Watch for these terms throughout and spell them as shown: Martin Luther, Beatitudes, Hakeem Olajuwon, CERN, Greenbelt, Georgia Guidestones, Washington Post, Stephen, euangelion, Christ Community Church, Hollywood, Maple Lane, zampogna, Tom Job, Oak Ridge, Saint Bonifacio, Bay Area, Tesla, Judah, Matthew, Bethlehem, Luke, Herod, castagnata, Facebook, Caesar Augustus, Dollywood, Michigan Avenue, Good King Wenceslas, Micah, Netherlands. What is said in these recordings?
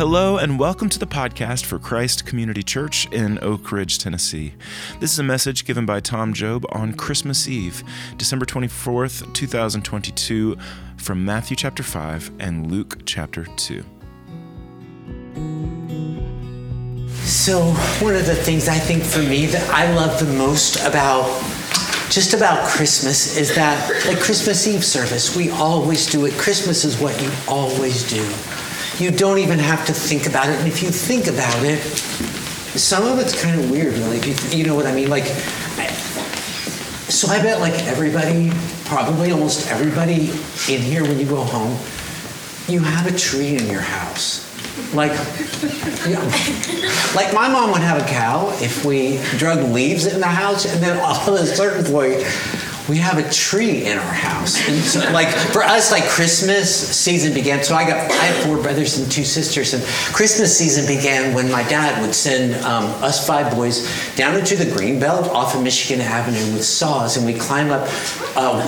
Hello and welcome to the podcast for Christ Community Church in Oak Ridge, Tennessee. This is a message given by Tom Job on Christmas Eve, December 24th, 2022, from Matthew chapter 5 and Luke chapter 2. So one of the things I think for me that I love the most about just about Christmas is that the Christmas Eve service, we always do it. Christmas is what you always do. You don't even have to think about it. And if you think about it, some of it's kind of weird, really. You know what I mean? So I bet everybody, probably almost everybody in here when you go home, you have a tree in your house. Like my mom would have a cow if we drug leaves in the house, and then all of a certain point, we have a tree in our house. And so, for us, Christmas season began. So I have four brothers and two sisters. And Christmas season began when my dad would send us five boys down into the Greenbelt off of Michigan Avenue with saws. And we climb up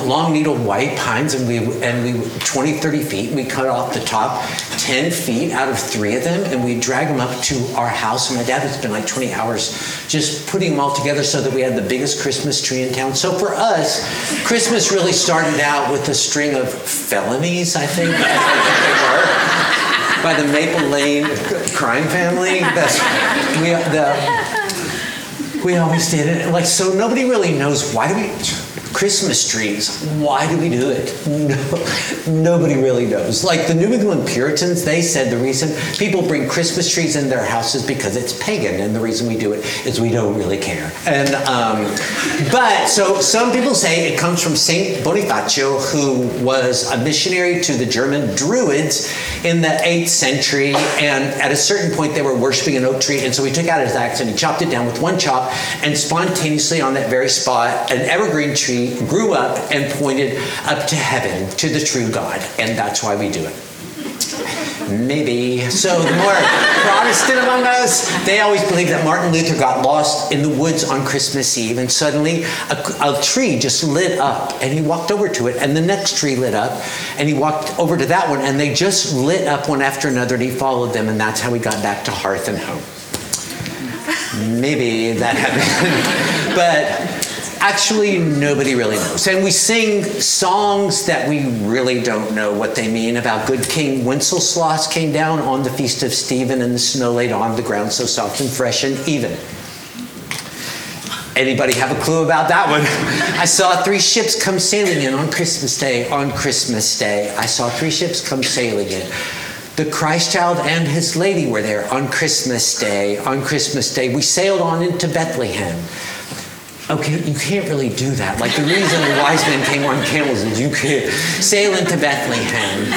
long needle white pines, and we 20, 30 feet. And we cut off the top 10 feet out of three of them. And we drag them up to our house. And my dad would spend 20 hours just putting them all together so that we had the biggest Christmas tree in town. So for us, Christmas really started out with a string of felonies, I think, by the Maple Lane crime family. We always did it. So nobody really knows Christmas trees, why do we do it? Nobody really knows. The New England Puritans, they said the reason people bring Christmas trees in their houses because it's pagan, and the reason we do it is we don't really care. And so some people say it comes from Saint Bonifacio, who was a missionary to the German Druids in the 8th century, and at a certain point they were worshiping an oak tree, and so he took out his axe and he chopped it down with one chop, and spontaneously on that very spot, an evergreen tree grew up and pointed up to heaven, to the true God, and that's why we do it. Maybe. So the more Protestant among us, they always believe that Martin Luther got lost in the woods on Christmas Eve, and suddenly a tree just lit up, and he walked over to it, and the next tree lit up, and he walked over to that one, and they just lit up one after another, and he followed them, and that's how we got back to hearth and home. Maybe that happened. But actually, nobody really knows. And we sing songs that we really don't know what they mean about Good King Wenceslas came down on the feast of Stephen, and the snow laid on the ground so soft and fresh and even. Anybody have a clue about that one? I saw three ships come sailing in on Christmas Day. On Christmas Day, I saw three ships come sailing in. The Christ child and his lady were there on Christmas Day. On Christmas Day, we sailed on into Bethlehem. Okay, you can't really do that. The reason the wise men came on camels is you can't sail into Bethlehem.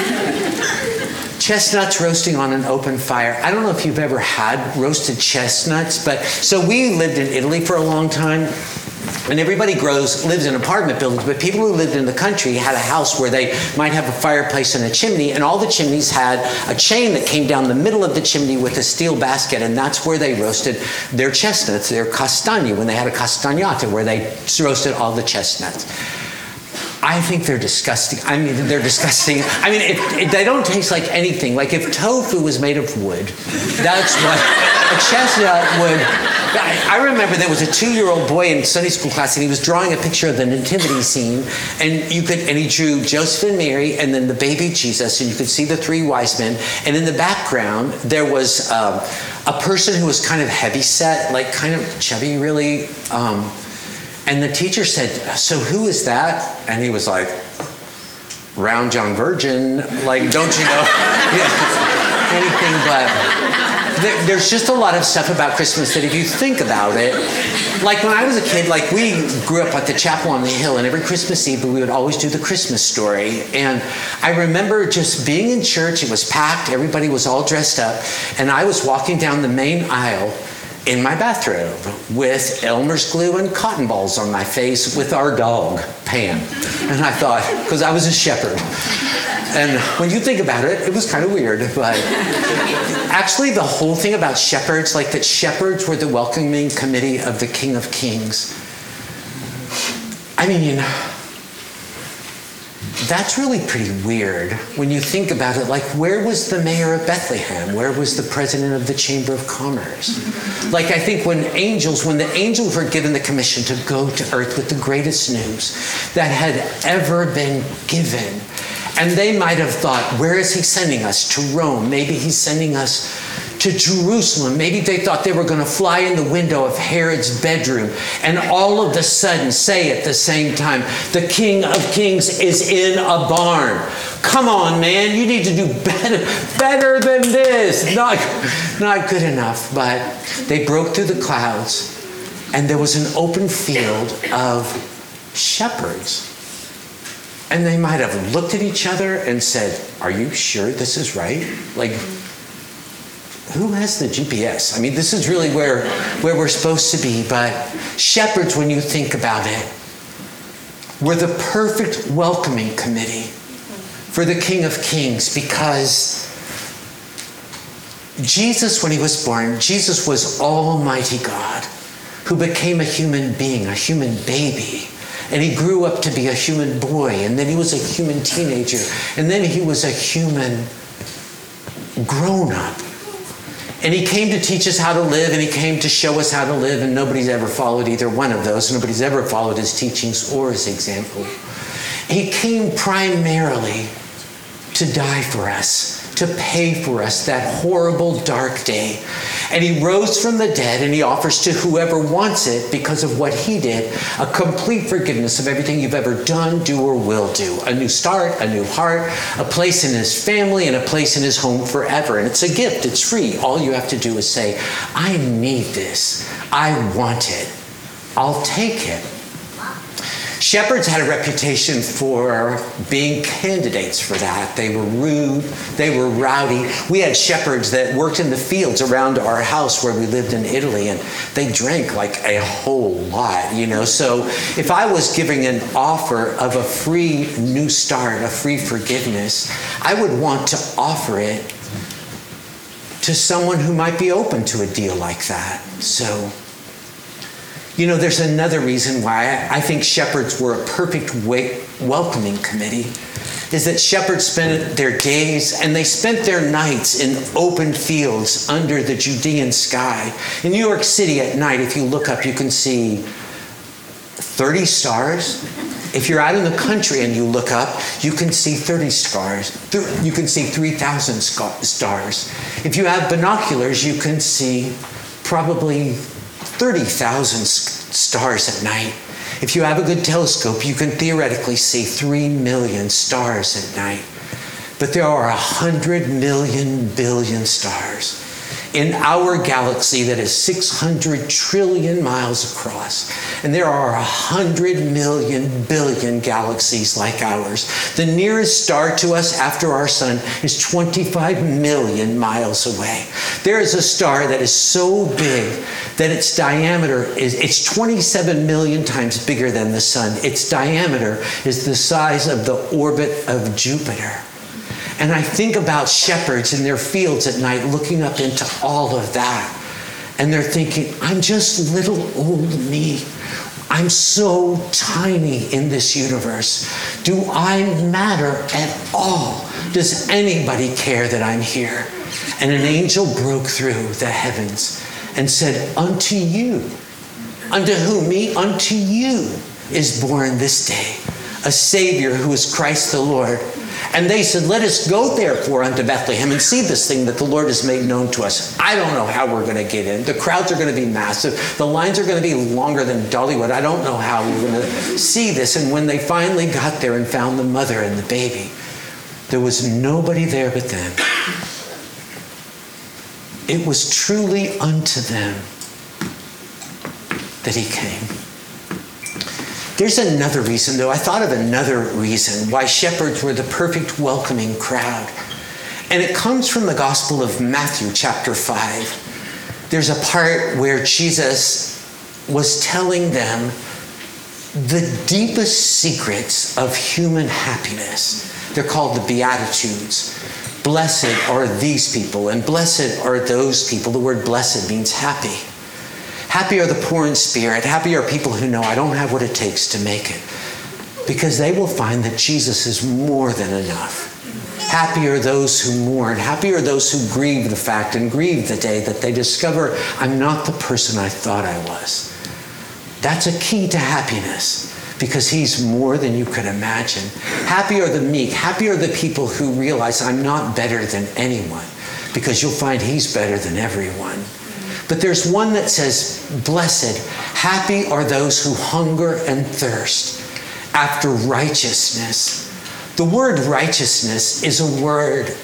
Chestnuts roasting on an open fire. I don't know if you've ever had roasted chestnuts, so we lived in Italy for a long time. And everybody lived in apartment buildings, but people who lived in the country had a house where they might have a fireplace and a chimney, and all the chimneys had a chain that came down the middle of the chimney with a steel basket, and that's where they roasted their chestnuts, their castagne, when they had a castagnata, where they roasted all the chestnuts. I think they're disgusting. They're disgusting. If they don't taste like anything. If tofu was made of wood, that's what a chestnut would. I remember there was a 2-year-old boy in Sunday school class, and he was drawing a picture of the nativity scene, and he drew Joseph and Mary, and then the baby Jesus, and you could see the three wise men, and in the background there was a person who was kind of heavyset, kind of chubby, really. And the teacher said, "So who is that?" And he was like, "Round John Virgin, don't you know anything but." There's just a lot of stuff about Christmas that if you think about it, when I was a kid, we grew up at the chapel on the hill, and every Christmas Eve we would always do the Christmas story. And I remember just being in church, it was packed, everybody was all dressed up, and I was walking down the main aisle in my bathrobe with Elmer's glue and cotton balls on my face with our dog, Pam. And I thought, because I was a shepherd. And when you think about it, it was kind of weird, but actually the whole thing about shepherds, that shepherds were the welcoming committee of the King of Kings. That's really pretty weird when you think about it. Like, where was the mayor of Bethlehem? Where was the president of the Chamber of Commerce? Like, I think when the angels were given the commission to go to earth with the greatest news that had ever been given, and they might have thought, where is he sending us? To Rome. Maybe he's sending us to Jerusalem. Maybe they thought they were going to fly in the window of Herod's bedroom and all of a sudden say at the same time, the King of Kings is in a barn. Come on, man, you need to do better than this. Not good enough, but they broke through the clouds and there was an open field of shepherds. And they might have looked at each other and said, are you sure this is right? Like, who has the GPS? I mean, this is really where we're supposed to be. But shepherds, when you think about it, were the perfect welcoming committee for the King of Kings, because Jesus, when he was born, Jesus was Almighty God who became a human being, a human baby. And he grew up to be a human boy. And then he was a human teenager. And then he was a human grown-up. And he came to teach us how to live, and he came to show us how to live, and nobody's ever followed either one of those. Nobody's ever followed his teachings or his example. He came primarily to die for us, to pay for us that horrible dark day. And he rose from the dead, and he offers to whoever wants it, because of what he did, a complete forgiveness of everything you've ever done, do, or will do. A new start, a new heart, a place in his family, and a place in his home forever. And it's a gift. It's free. All you have to do is say, I need this. I want it. I'll take it. Shepherds had a reputation for being candidates for that. They were rude. They were rowdy. We had shepherds that worked in the fields around our house where we lived in Italy, and they drank like a whole lot, you know. So if I was giving an offer of a free new start, a free forgiveness, I would want to offer it to someone who might be open to a deal like that. So, you know, there's another reason why I think shepherds were a perfect welcoming committee, is that shepherds spent their days and they spent their nights in open fields under the Judean sky. In New York City at night, if you look up, you can see 30 stars. If you're out in the country and you look up, you can see 30 stars. You can see 3,000 stars. If you have binoculars, you can see probably 30,000 stars at night. If you have a good telescope, you can theoretically see 3 million stars at night. But there are 100 million billion stars in our galaxy that is 600 trillion miles across. And there are 100 million billion galaxies like ours. The nearest star to us after our sun is 25 million miles away. There is a star that is so big that its diameter is, it's 27 million times bigger than the sun. Its diameter is the size of the orbit of Jupiter. And I think about shepherds in their fields at night looking up into all of that. And they're thinking, I'm just little old me. I'm so tiny in this universe. Do I matter at all? Does anybody care that I'm here? And an angel broke through the heavens and said, unto you, unto whom? Me? Unto you is born this day a Savior who is Christ the Lord. And they said, let us go therefore unto Bethlehem and see this thing that the Lord has made known to us. I don't know how we're going to get in. The crowds are going to be massive. The lines are going to be longer than Dollywood. I don't know how we're going to see this. And when they finally got there and found the mother and the baby, there was nobody there but them. It was truly unto them that he came. There's another reason, though. I thought of another reason why shepherds were the perfect welcoming crowd. And it comes from the Gospel of Matthew, chapter 5. There's a part where Jesus was telling them the deepest secrets of human happiness. They're called the Beatitudes. Blessed are these people, and blessed are those people. The word blessed means happy. Happy are the poor in spirit. Happy are people who know I don't have what it takes to make it. because they will find that Jesus is more than enough. Happy are those who mourn. Happy are those who grieve the fact and grieve the day that they discover I'm not the person I thought I was. That's a key to happiness, because he's more than you could imagine. Happy are the meek. Happy are the people who realize I'm not better than anyone, because you'll find he's better than everyone. But there's one that says, blessed, happy are those who hunger and thirst after righteousness. The word righteousness is a word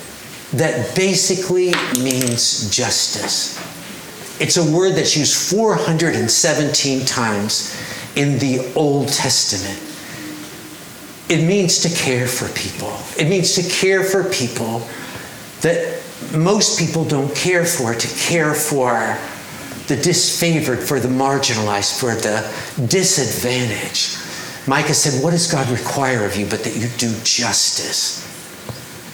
that basically means justice. It's a word that's used 417 times in the Old Testament. It means to care for people. It means to care for people that most people don't care for, to care for the disfavored, for the marginalized, for the disadvantaged. Micah said, what does God require of you but that you do justice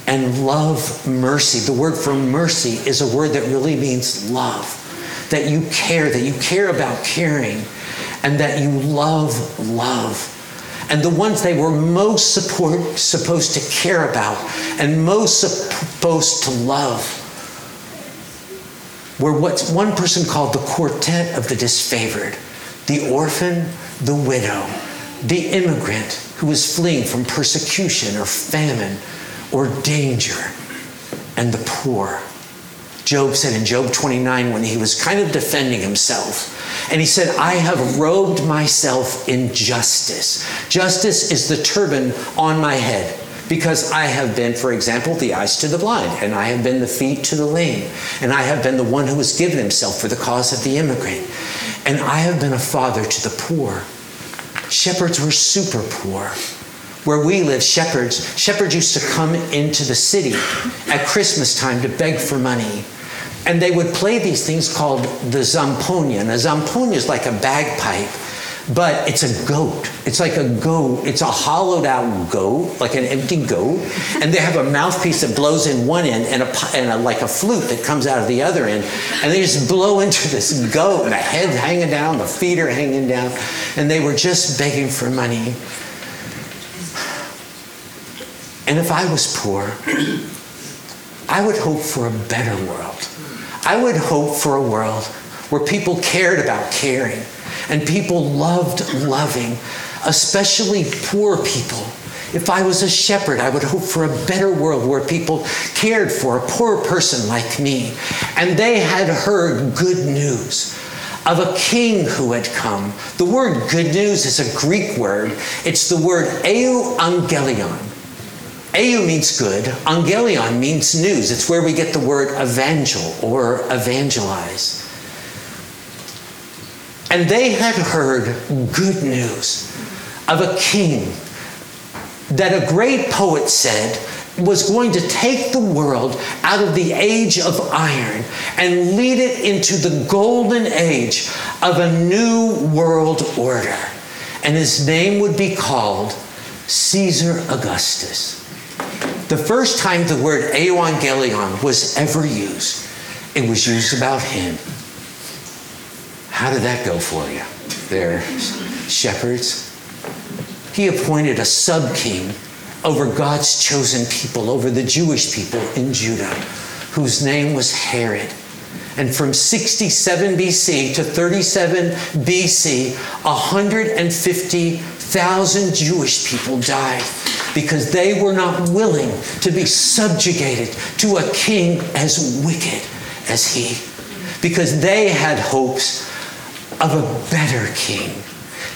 and love mercy? The word for mercy is a word that really means love, that you care about caring, and that you love love. And the ones they were most supposed to care about and most supposed to love were what one person called the quartet of the disfavored, the orphan, the widow, the immigrant who was fleeing from persecution or famine or danger, and the poor. Job said in Job 29, when he was kind of defending himself, and he said, I have robed myself in justice. Justice is the turban on my head, because I have been, for example, the eyes to the blind, and I have been the feet to the lame, and I have been the one who has given himself for the cause of the immigrant, and I have been a father to the poor. Shepherds were super poor. Where we live, shepherds used to come into the city at Christmas time to beg for money. And they would play these things called the zampogna. And a zampogna is like a bagpipe, but it's a goat. It's like a goat. It's a hollowed out goat, like an empty goat. And they have a mouthpiece that blows in one end and like a flute that comes out of the other end. And they just blow into this goat, and the head's hanging down, the feet are hanging down. And they were just begging for money. And if I was poor, I would hope for a better world. I would hope for a world where people cared about caring and people loved loving, especially poor people. If I was a shepherd, I would hope for a better world where people cared for a poor person like me. And they had heard good news of a king who had come. The word good news is a Greek word. It's the word euangelion. Eu means good, angelion means news. It's where we get the word evangel or evangelize. And they had heard good news of a king that a great poet said was going to take the world out of the age of iron and lead it into the golden age of a new world order. And his name would be called Caesar Augustus. The first time the word euangelion was ever used, it was used about him. How did that go for you there, shepherds? He appointed a sub-king over God's chosen people, over the Jewish people in Judah, whose name was Herod. And from 67 BC to 37 BC, 150,000 Jewish people died, because they were not willing to be subjugated to a king as wicked as he, because they had hopes of a better king.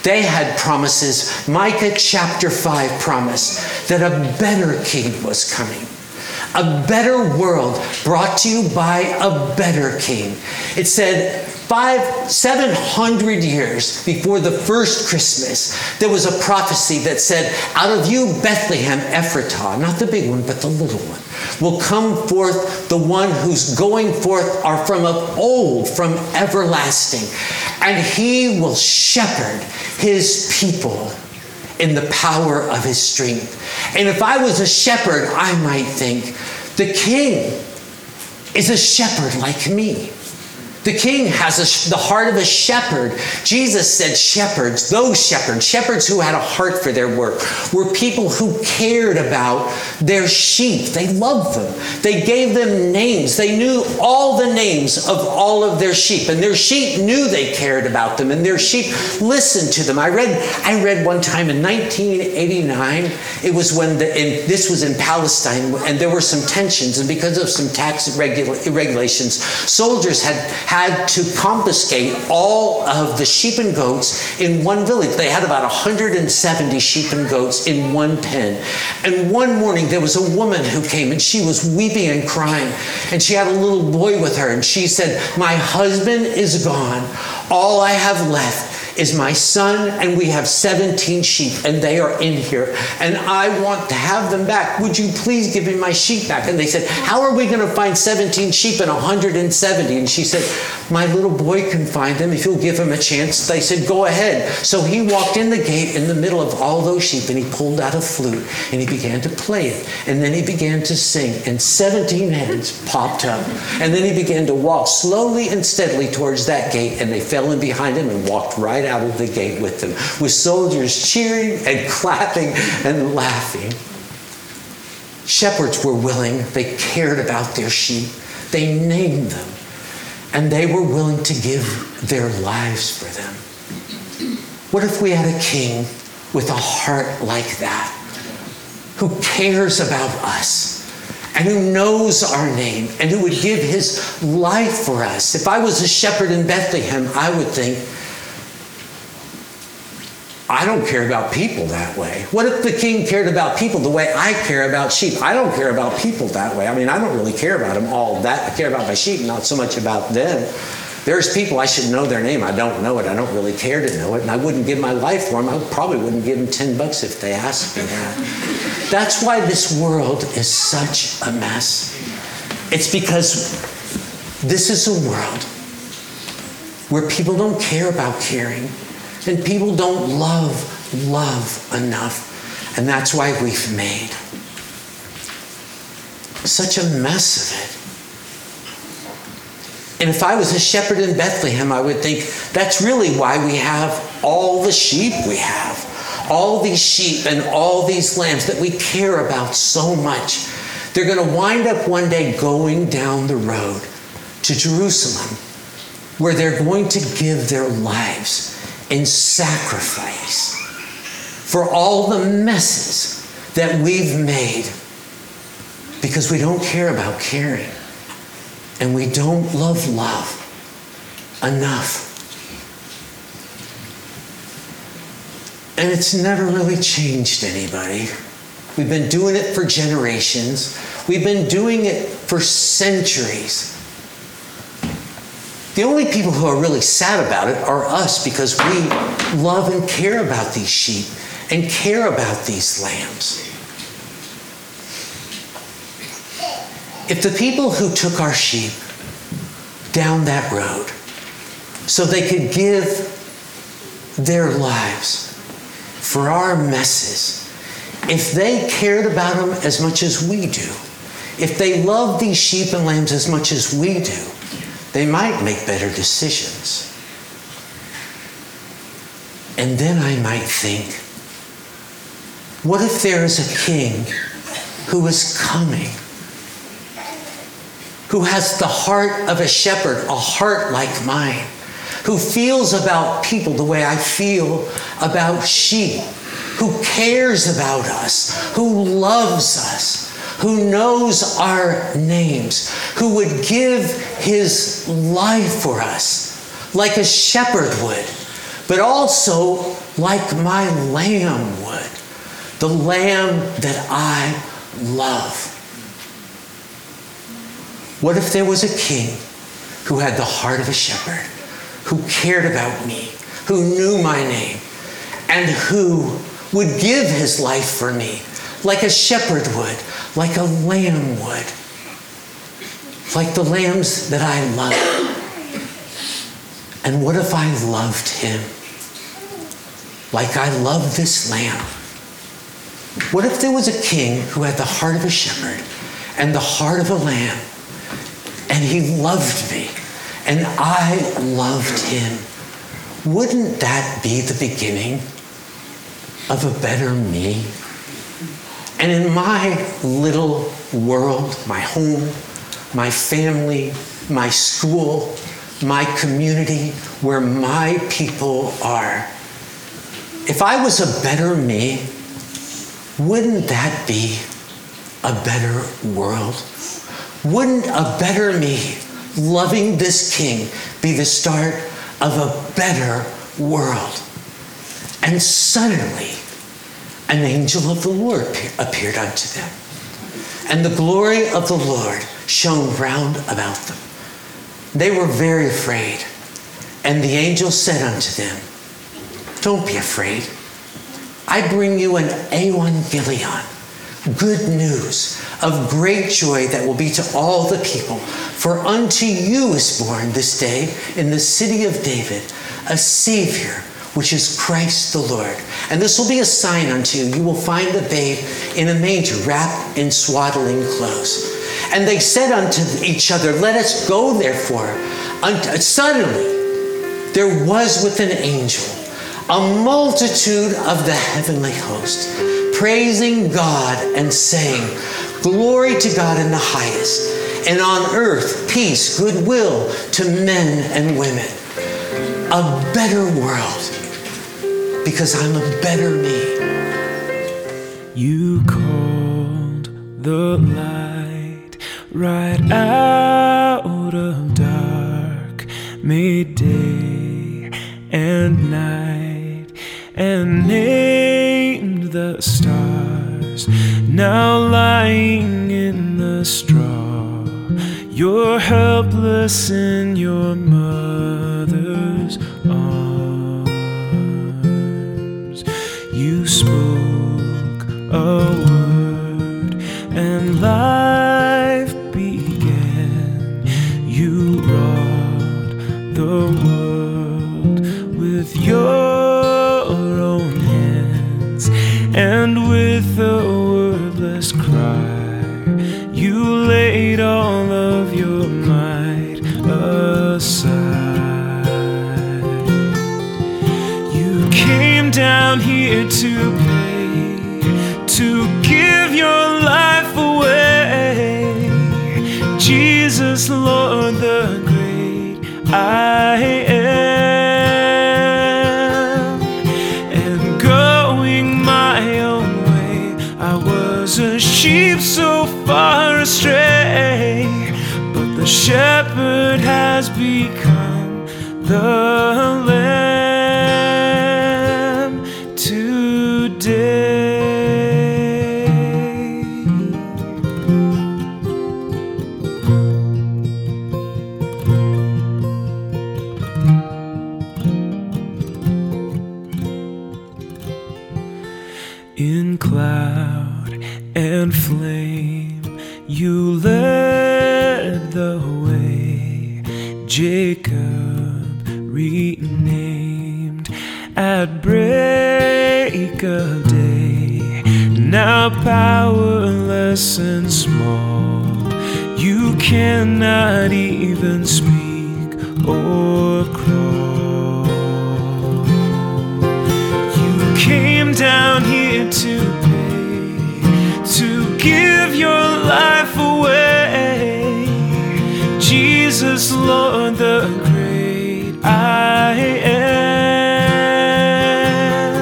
They had promises. Micah chapter 5 promised that a better king was coming. A better world brought to you by a better king. It said 700 years before the first Christmas, there was a prophecy that said, out of you, Bethlehem, Ephratah, not the big one, but the little one, will come forth the one whose going forth are from of old, from everlasting. And he will shepherd his people in the power of his strength. And if I was a shepherd, I might think, the king is a shepherd like me. The king has the heart of a shepherd. Jesus said shepherds, those shepherds who had a heart for their work, were people who cared about their sheep. They loved them. They gave them names. They knew all the names of all of their sheep, and their sheep knew they cared about them, and their sheep listened to them. I read one time in 1989, it was when this was in Palestine, and there were some tensions, and because of some tax regulations, soldiers had to confiscate all of the sheep and goats in one village. They had about 170 sheep and goats in one pen. And one morning there was a woman who came, and she was weeping and crying, and she had a little boy with her, and she said, "My husband is gone. All I have left is my son, and we have 17 sheep, and they are in here, and I want to have them back. Would you please give me my sheep back?" And they said, "How are we going to find 17 sheep and 170? And she said, "My little boy can find them if you'll give him a chance." They said, "Go ahead." So he walked in the gate in the middle of all those sheep, and he pulled out a flute, and he began to play it, and then he began to sing, and 17 heads popped up, and then he began to walk slowly and steadily towards that gate, and they fell in behind him and walked right out of the gate with them, with soldiers cheering and clapping and laughing. Shepherds were willing. They cared about their sheep. They named them, and they were willing to give their lives for them. What if we had a king with a heart like that, who cares about us, and who knows our name, and who would give his life for us? If I was a shepherd in Bethlehem, I would think, I don't care about people that way. What if the king cared about people the way I care about sheep? I don't care about people that way. I mean, I don't really care about them all that. I care about my sheep, not so much about them. There's people I should know their name. I don't know it. I don't really care to know it. And I wouldn't give my life for them. I probably wouldn't give them $10 if they asked me that. That's why this world is such a mess. It's because this is a world where people don't care about caring. And people don't love enough. And that's why we've made such a mess of it. And if I was a shepherd in Bethlehem, I would think that's really why we have all the sheep we have, all these sheep and all these lambs that we care about so much. They're going to wind up one day going down the road to Jerusalem, where they're going to give their lives in sacrifice for all the messes that we've made, because we don't care about caring, and we don't love enough. And it's never really changed anybody. We've been doing it for generations. We've been doing it for centuries. The only people who are really sad about it are us, because we love and care about these sheep and care about these lambs. If the people who took our sheep down that road so they could give their lives for our messes, if they cared about them as much as we do, if they loved these sheep and lambs as much as we do, they might make better decisions. And then I might think, what if there is a king who is coming, who has the heart of a shepherd, a heart like mine, who feels about people the way I feel about sheep, who cares about us, who loves us, who knows our names, who would give his life for us, like a shepherd would, but also like my lamb would, the lamb that I love. What if there was a king who had the heart of a shepherd, who cared about me, who knew my name, and who would give his life for me, like a shepherd would, like a lamb would, like the lambs that I love? And what if I loved him like I love this lamb? What if there was a king who had the heart of a shepherd and the heart of a lamb, and he loved me, and I loved him. Wouldn't that be the beginning of a better me? And in my little world, my home, my family, my school, my community, where my people are, if I was a better me, wouldn't that be a better world? Wouldn't a better me loving this king be the start of a better world? And suddenly, an angel of the Lord appeared unto them, and the glory of the Lord shone round about them. They were very afraid, and the angel said unto them, Don't be afraid. I bring you an evangelion, good news of great joy that will be to all the people. For unto you is born this day in the city of David a Savior, which is Christ the Lord. And this will be a sign unto you. You will find the babe in a manger, wrapped in swaddling clothes. And they said unto each other, Let us go therefore. Suddenly there was with an angel a multitude of the heavenly host, praising God and saying, Glory to God in the highest, and on earth peace, goodwill to men and women. A better world, because I'm a better me. You called the light right out of dark, made day and night, and named the stars, now lying in the straw. You're helpless in your mother's arms. You spoke a word and life began. You wrought the world with your own hands, and with a wordless cry you laid all of your might aside. You came down here to pay, to give your life away. Jesus, Lord, the great I am. And going my own way, I was a sheep so far astray, but the shepherd has become the lamb today. In cloud and flame you led the way, Jacob renamed at break of day. Now powerless and small, you cannot even speak or crawl. You came down here to pay, to give your life away. Jesus, Lord, the great I am.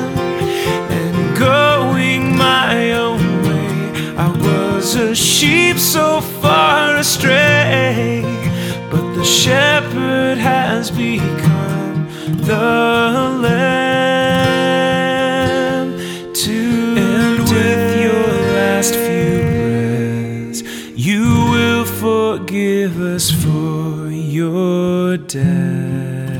And going my own way, I was a sheep so far astray, but the shepherd has become the lamb today. And with your last few, you will forgive us for your death.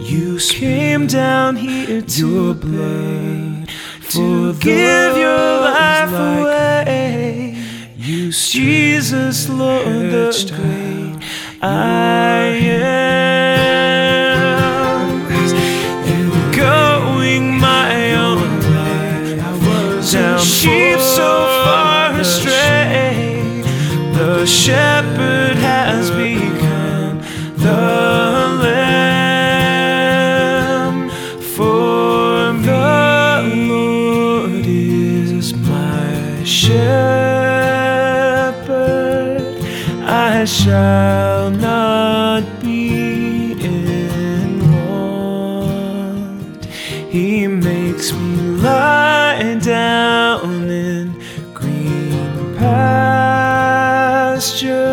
You came down here to blood, to give your life away. You, Jesus, Lord, the great I am. And going my own way, I was a sheep so far astray. The shepherd has been I shall not be in want. He makes me lie down in green pastures.